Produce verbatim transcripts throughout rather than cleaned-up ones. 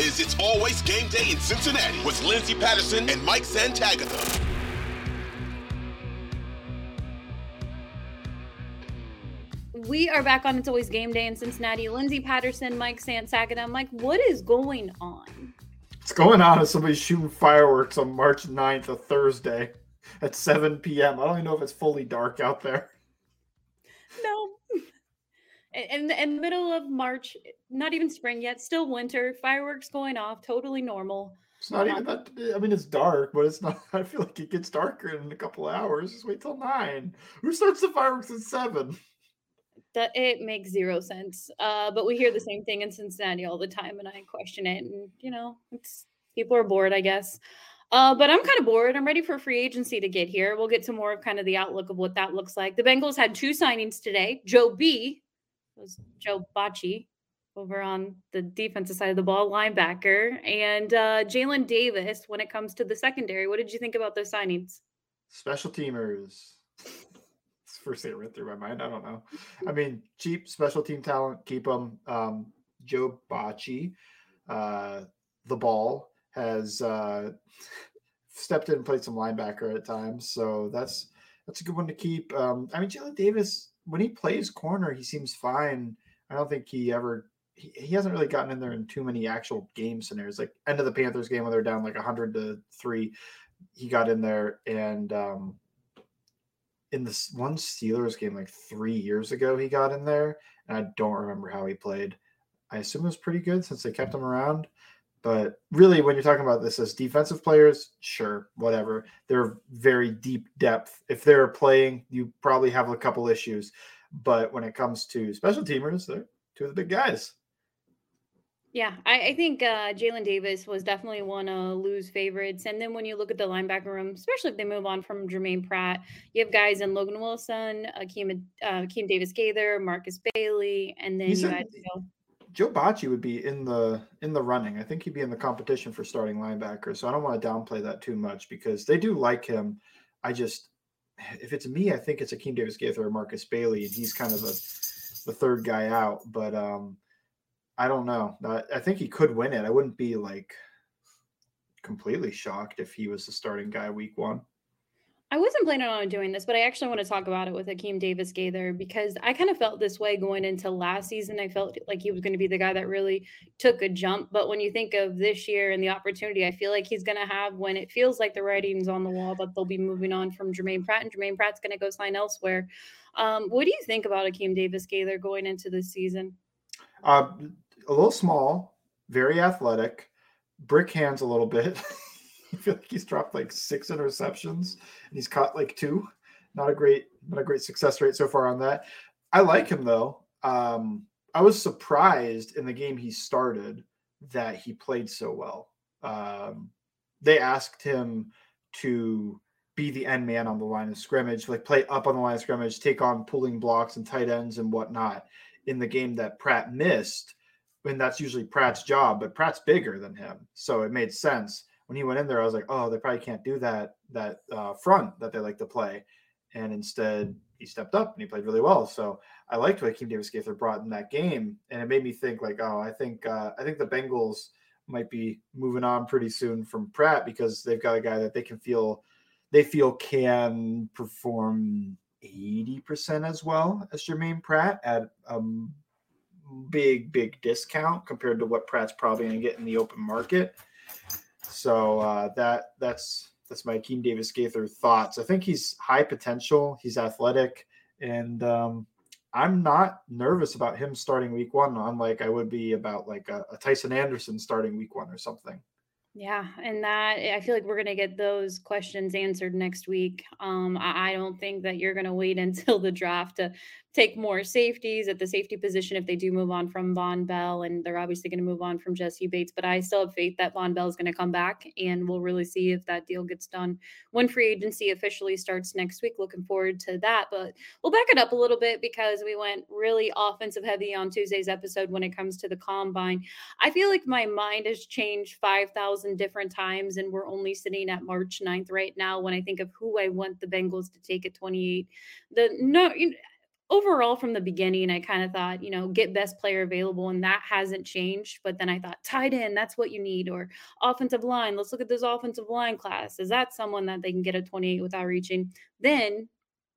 Is It's Always Game Day in Cincinnati with Lindsey Patterson and Mike Santagata. We are back on It's Always Game Day in Cincinnati. Lindsey Patterson, Mike Santagata. Mike, what is going on? What's going on is somebody shooting fireworks on March ninth, a Thursday at seven p.m. I don't even know if it's fully dark out there. No. In the, in the middle of March, not even spring yet, still winter, fireworks going off, totally normal. It's not um, even that, I mean, it's dark, but it's not, I feel like it gets darker in a couple of hours. Just wait till nine. Who starts the fireworks at seven? That, it makes zero sense. Uh, but we hear the same thing in Cincinnati all the time, and I question it. And, you know, it's people are bored, I guess. Uh, but I'm kind of bored. I'm ready for free agency to get here. We'll get to more of kind of the outlook of what that looks like. The Bengals had two signings today. Joe B., was Joe Bocci over on the defensive side of the ball, linebacker, and uh, Jalen Davis. When it comes to the secondary, what did you think about those signings? Special teamers. It's the first thing that went through my mind. I don't know. I mean, cheap special team talent, keep them. Um, Joe Bocci, uh, the ball, has uh, stepped in and played some linebacker at times, so that's that's a good one to keep. Um, I mean, Jalen Davis, when he plays corner, he seems fine. I don't think he ever, he, he hasn't really gotten in there in too many actual game scenarios. Like end of the Panthers game when they're down like one hundred to three, he got in there. And um, in this one Steelers game, like three years ago, he got in there. And I don't remember how he played. I assume it was pretty good since they kept him around. But really, when you're talking about this as defensive players, sure, whatever. They're very deep depth. If they're playing, you probably have a couple issues. But when it comes to special teamers, they're two of the big guys. Yeah, I, I think uh, Jalen Davis was definitely one of Lou's favorites. And then when you look at the linebacker room, especially if they move on from Germaine Pratt, you have guys in Logan Wilson, Akeem, uh, Akeem Davis-Gaither, Marcus Bailey, and then He's you had Adetomiwa. Joe Bocci would be in the in the running. I think he'd be in the competition for starting linebacker. So I don't want to downplay that too much because they do like him. I just, if it's me, I think it's Akeem Davis-Gaither or Marcus Bailey, and he's kind of the the third guy out. But um, I don't know. I, I think he could win it. I wouldn't be like completely shocked if he was the starting guy week one. I wasn't planning on doing this, but I actually want to talk about it with Akeem Davis-Gaither because I kind of felt this way going into last season. I felt like he was going to be the guy that really took a jump. But when you think of this year and the opportunity, I feel like he's going to have when it feels like the writing's on the wall, but they'll be moving on from Germaine Pratt, and Germaine Pratt's going to go sign elsewhere. Um, what do you think about Akeem Davis-Gaither going into this season? Uh, a little small, very athletic, brick hands a little bit. I feel like he's dropped like six interceptions and he's caught like two. Not a great, not a great success rate so far on that. I like him though. Um, I was surprised in the game he started that he played so well. Um, they asked him to be the end man on the line of scrimmage, like play up on the line of scrimmage, take on pulling blocks and tight ends and whatnot in the game that Pratt missed. And that's usually Pratt's job, but Pratt's bigger than him. So it made sense. When he went in there, I was like, oh, they probably can't do that, that uh, front that they like to play. And instead he stepped up and he played really well. So I liked what Akeem Davis-Gaither brought in that game. And it made me think like, oh, I think, uh, I think the Bengals might be moving on pretty soon from Pratt because they've got a guy that they can feel, they feel can perform eighty percent as well as Germaine Pratt at a big, big discount compared to what Pratt's probably going to get in the open market. So uh, that that's that's my Akeem Davis-Gaither thoughts. I think he's high potential. He's athletic. And um, I'm not nervous about him starting week one, unlike I would be about like a, a Tyson Anderson starting week one or something. Yeah. And that, I feel like we're going to get those questions answered next week. Um, I, I don't think that you're going to wait until the draft to take more safeties at the safety position. If they do move on from Von Bell, and they're obviously going to move on from Jesse Bates, but I still have faith that Von Bell is going to come back, and we'll really see if that deal gets done when free agency officially starts next week. Looking forward to that, but we'll back it up a little bit because we went really offensive heavy on Tuesday's episode when it comes to the combine. I feel like my mind has changed five thousand different times, and we're only sitting at March ninth right now when I think of who I want the Bengals to take at twenty-eight. The no you know, overall from the beginning, I kind of thought, you know, get best player available, and that hasn't changed. But then I thought tight end, that's what you need, or offensive line. Let's look at this offensive line class. Is that someone that they can get at twenty-eight without reaching? Then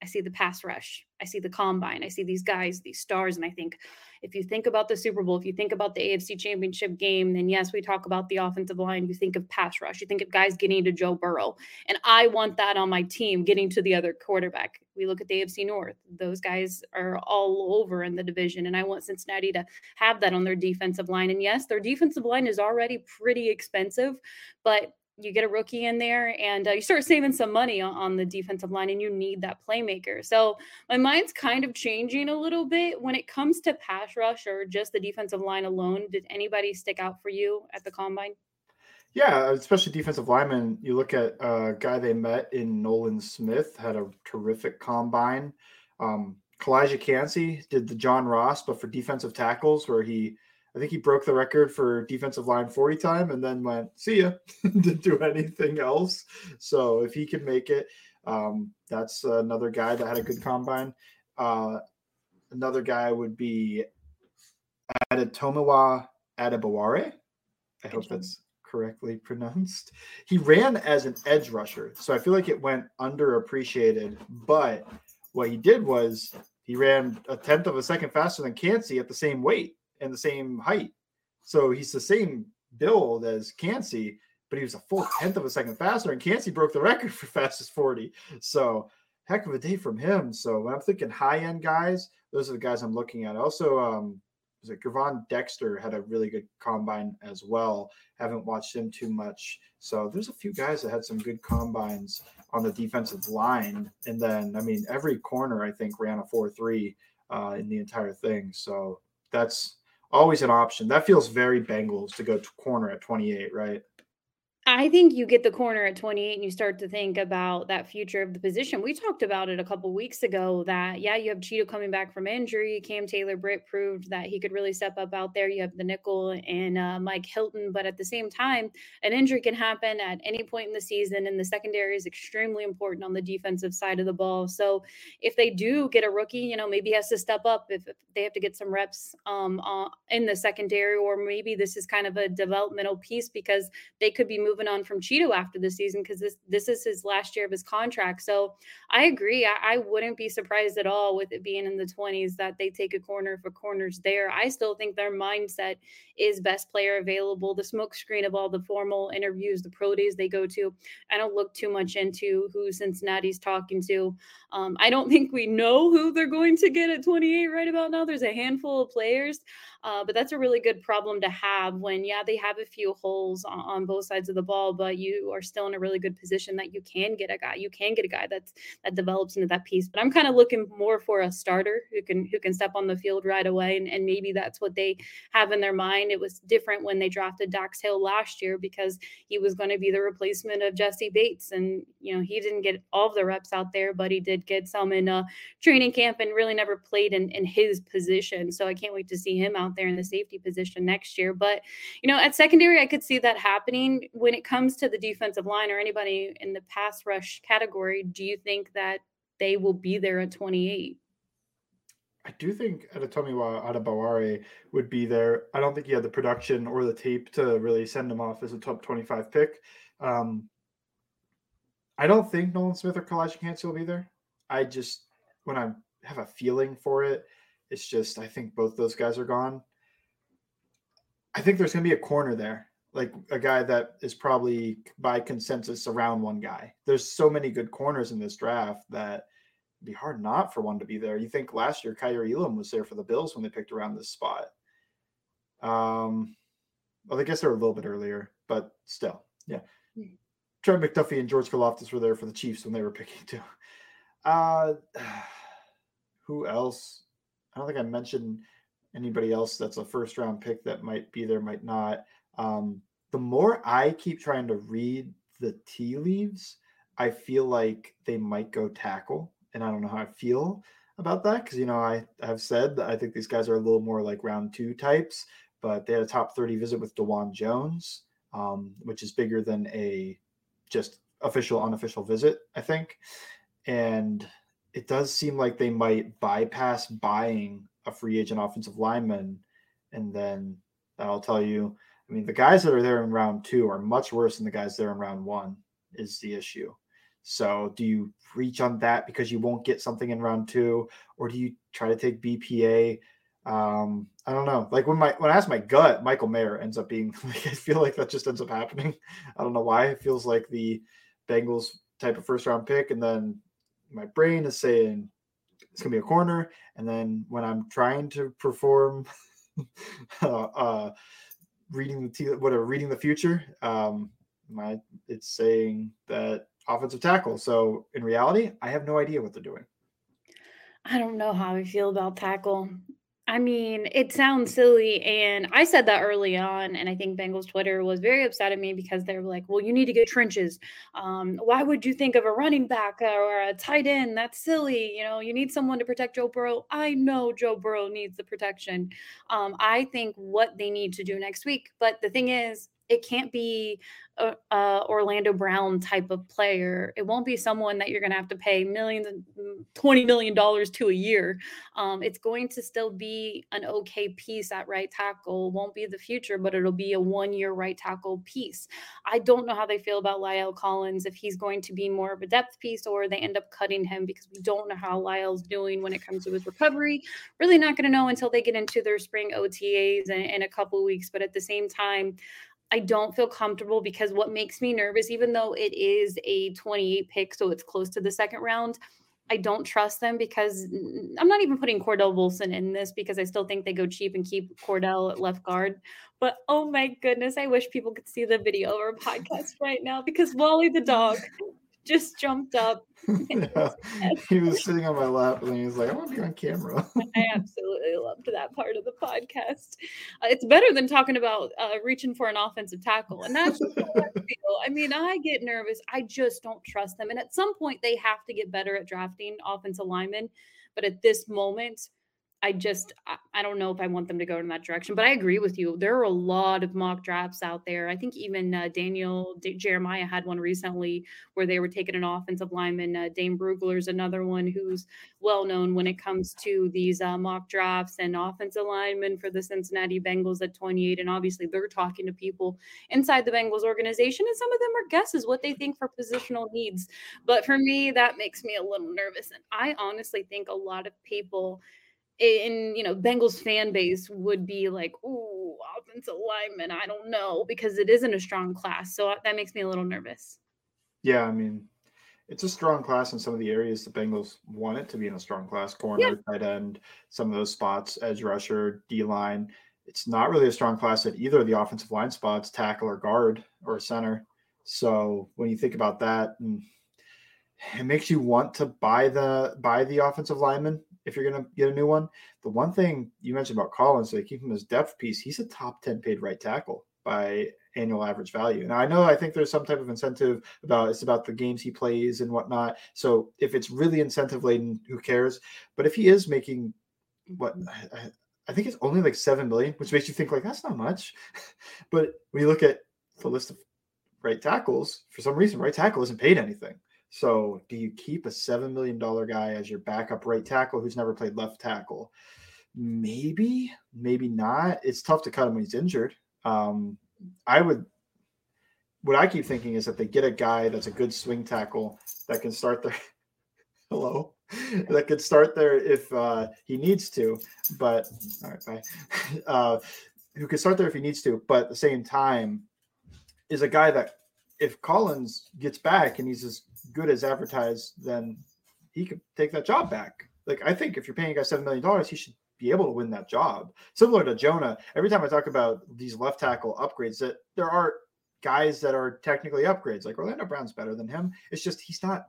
I see the pass rush. I see the combine. I see these guys, these stars. And I think if you think about the Super Bowl, if you think about the A F C Championship game, then yes, we talk about the offensive line. You think of pass rush. You think of guys getting to Joe Burrow. And I want that on my team, getting to the other quarterback. We look at the A F C North. Those guys are all over in the division. And I want Cincinnati to have that on their defensive line. And yes, their defensive line is already pretty expensive, but you get a rookie in there, and uh, you start saving some money on, on the defensive line, and you need that playmaker. So my mind's kind of changing a little bit when it comes to pass rush or just the defensive line alone. Did anybody stick out for you at the combine? Yeah, especially defensive linemen. You look at a guy they met in Nolan Smith, had a terrific combine. Um, Kalijah Kancey did the John Ross, but for defensive tackles, where he I think he broke the record for defensive line forty time and then went, see ya, didn't do anything else. So if he can make it, um, that's another guy that had a good combine. Uh, another guy would be Adetomiwa Adebawore. I hope that's correctly pronounced. He ran as an edge rusher, so I feel like it went underappreciated. But what he did was he ran a tenth of a second faster than Kancey at the same weight and the same height. So he's the same build as Kancey, but he was a full tenth of a second faster, and Kancey broke the record for fastest forty. So heck of a day from him. So when I'm thinking high-end guys, those are the guys I'm looking at. Also, um, was it Gervon Dexter had a really good combine as well. Haven't watched him too much. So there's a few guys that had some good combines on the defensive line. And then, I mean, every corner, I think, ran a four three uh, in the entire thing. So that's always an option. That feels very Bengals to go to corner at twenty-eight, right? I think you get the corner at twenty-eight and you start to think about that future of the position. We talked about it a couple weeks ago that, yeah, you have Cheeto coming back from injury. Cam Taylor-Britt proved that he could really step up out there. You have the nickel and uh, Mike Hilton. But at the same time, an injury can happen at any point in the season, and the secondary is extremely important on the defensive side of the ball. So if they do get a rookie, you know, maybe he has to step up if, if they have to get some reps um, uh, in the secondary, or maybe this is kind of a developmental piece because they could be moving moving on from Cheeto after the season, because this this is his last year of his contract. So I agree. I, I wouldn't be surprised at all with it being in the twenties that they take a corner if a corner's there. I still think their mindset is best player available, the smokescreen of all the formal interviews, the pro days they go to. I don't look too much into who Cincinnati's talking to. Um, I don't think we know who they're going to get at twenty-eight right about now. There's a handful of players, uh, but that's a really good problem to have when, yeah, they have a few holes on, on both sides of the ball, but you are still in a really good position that you can get a guy. You can get a guy that's that develops into that piece. But I'm kind of looking more for a starter who can who can step on the field right away, and, and maybe that's what they have in their mind. It was different when they drafted Dax Hill last year because he was going to be the replacement of Jesse Bates, and you know he didn't get all of the reps out there, but he did get some in uh, training camp and really never played in, in his position. So I can't wait to see him out there in the safety position next year. But you know, at secondary, I could see that happening. When it comes to the defensive line or anybody in the pass rush category, do you think that they will be there at twenty-eight? I do think Adetomiwa Adebawore would be there. I don't think he had the production or the tape to really send him off as a top twenty-five pick. Um, I don't think Nolan Smith or Kalijah Kancey will be there. I just, when I have a feeling for it, it's just, I think both those guys are gone. I think there's going to be a corner there, like a guy that is probably by consensus around one guy. There's so many good corners in this draft that it'd be hard not for one to be there. You think last year Kyrie Elam was there for the Bills when they picked around this spot. Um, well, I guess they were a little bit earlier, but still, yeah. Trent McDuffie and George Koloftis were there for the Chiefs when they were picking too. Uh, who else? I don't think I mentioned anybody else that's a first round pick that might be there, might not. Um, the more I keep trying to read the tea leaves, I feel like they might go tackle. And I don't know how I feel about that. Cause you know, I have said that I think these guys are a little more like round two types, but they had a top thirty visit with DeJuan Jones, um, which is bigger than a just official, unofficial visit, I think. And it does seem like they might bypass buying a free agent offensive lineman. And then I'll tell you, I mean, the guys that are there in round two are much worse than the guys there in round one is the issue. So do you reach on that because you won't get something in round two, or do you try to take B P A? Um, I don't know. Like when my, when I ask my gut, Michael Mayer ends up being, like, I feel like that just ends up happening. I don't know why. It feels like the Bengals type of first round pick. And then my brain is saying it's going to be a corner. And then when I'm trying to perform uh, uh, reading the tea, whatever, reading the future, um, my it's saying that offensive tackle. So in reality, I have no idea what they're doing. I don't know how I feel about tackle. I mean, it sounds silly. And I said that early on. And I think Bengals Twitter was very upset at me because they were like, well, you need to get trenches. Um, why would you think of a running back or a tight end? That's silly. You know, you need someone to protect Joe Burrow. I know Joe Burrow needs the protection. Um, I think what they need to do next week. But the thing is, it can't be a, a Orlando Brown type of player. It won't be someone that you're going to have to pay millions, twenty million dollars to a year. Um, it's going to still be an okay piece at right tackle. It won't be the future, but it'll be a one-year right tackle piece. I don't know how they feel about La'el Collins, if he's going to be more of a depth piece or they end up cutting him, because we don't know how La'el's doing when it comes to his recovery. Really not going to know until they get into their spring O T As in, in a couple of weeks. But at the same time, I don't feel comfortable, because what makes me nervous, even though it is a twenty-eight pick, so it's close to the second round, I don't trust them, because I'm not even putting Cordell Volson in this, because I still think they go cheap and keep Cordell at left guard. But oh my goodness, I wish people could see the video of our podcast right now, because Wally the dog just jumped up. Yeah. He was sitting on my lap and he was like, I want to be on camera. I absolutely loved that part of the podcast. Uh, it's better than talking about uh, reaching for an offensive tackle. And that's just how I feel. I mean, I get nervous. I just don't trust them. And at some point they have to get better at drafting offensive linemen. But at this moment, I just, I don't know if I want them to go in that direction, but I agree with you. There are a lot of mock drafts out there. I think even uh, Daniel D- Jeremiah had one recently where they were taking an offensive lineman. Uh, Dane Brugler's another one who's well-known when it comes to these uh, mock drafts and offensive linemen for the Cincinnati Bengals at twenty-eight. And obviously they're talking to people inside the Bengals organization. And some of them are guesses what they think for positional needs. But for me, that makes me a little nervous. And I honestly think a lot of people in, you know, Bengals fan base would be like, ooh, offensive lineman, I don't know, because it isn't a strong class. So that makes me a little nervous. Yeah, I mean, it's a strong class in some of the areas the Bengals want it to be in a strong class. Corner, yeah. Tight end, some of those spots, edge rusher, D-line. It's not really a strong class at either of the offensive line spots, tackle or guard or center. So when you think about that, it makes you want to buy the buy the offensive lineman if you're going to get a new one. The one thing you mentioned about Collins, they keep him as depth piece. He's a top ten paid right tackle by annual average value. Now I know, I think there's some type of incentive about, it's about the games he plays and whatnot. So if it's really incentive laden, who cares? But if he is making what I, I think it's only like seven million dollars, which makes you think like, that's not much. But we look at the list of right tackles, for some reason, right tackle isn't paid anything. So do you keep a seven million dollars guy as your backup right tackle who's never played left tackle? Maybe, maybe not. It's tough to cut him when he's injured. Um, I would, what I keep thinking is that they get a guy that's a good swing tackle that can start there. Hello. That could start there if uh, he needs to, but all right, bye. Uh, who can start there if he needs to, but at the same time is a guy that if Collins gets back and he's as good as advertised, then he could take that job back. Like, I think if you're paying a guy seven million dollars, he should be able to win that job. Similar to Jonah, every time I talk about these left tackle upgrades, that there are guys that are technically upgrades, like Orlando Brown's better than him. It's just, he's not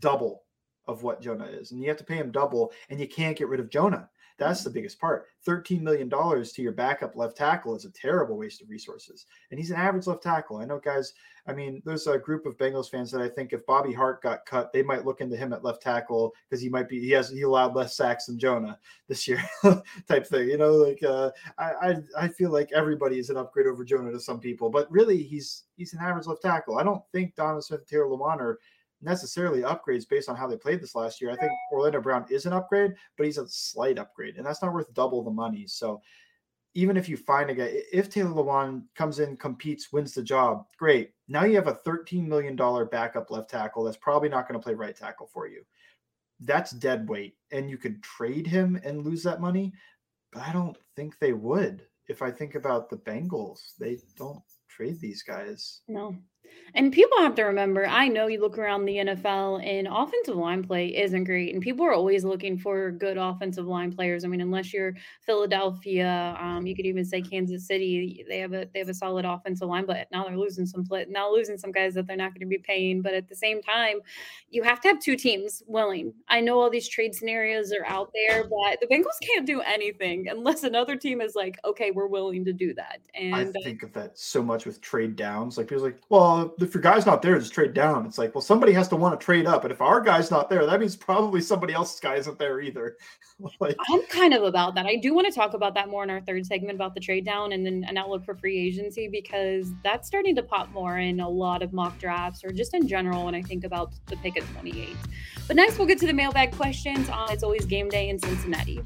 double of what Jonah is, and you have to pay him double, and you can't get rid of Jonah. That's the biggest part. thirteen million dollars to your backup left tackle is a terrible waste of resources. And he's an average left tackle. I know, guys, I mean, there's a group of Bengals fans that I think if Bobby Hart got cut, they might look into him at left tackle because he might be, he has, he allowed less sacks than Jonah this year type thing. You know, like uh, I, I I feel like everybody is an upgrade over Jonah to some people, but really he's, he's an average left tackle. I don't think Donovan Smith and Taylor Lewan are necessarily upgrades based on how they played this last year. I think Orlando Brown is an upgrade, but he's a slight upgrade, and that's not worth double the money. So even if you find a guy, if Taylor Lewan comes in, competes, wins the job, great. Now you have a thirteen million dollars backup left tackle that's probably not going to play right tackle for you. That's dead weight, and you could trade him and lose that money, but I don't think they would. If I think about the Bengals, they don't trade these guys. No. And people have to remember, I know you look around the N F L and offensive line play isn't great. And people are always looking for good offensive line players. I mean, unless you're Philadelphia, um, you could even say Kansas City, they have a, they have a solid offensive line, but now they're losing some play, now losing some guys that they're not going to be paying. But at the same time, you have to have two teams willing. I know all these trade scenarios are out there, but the Bengals can't do anything unless another team is like, okay, we're willing to do that. And I think of that so much with trade downs. Like, people's like, well, if your guy's not there, just trade down. It's like, well, somebody has to want to trade up. And if our guy's not there, that means probably somebody else's guy isn't there either. Like, I'm kind of about that. I do want to talk about that more in our third segment about the trade down and then an outlook for free agency, because that's starting to pop more in a lot of mock drafts or just in general when I think about the pick at twenty-eight. But next, we'll get to the mailbag questions on It's Always Game Day in Cincinnati.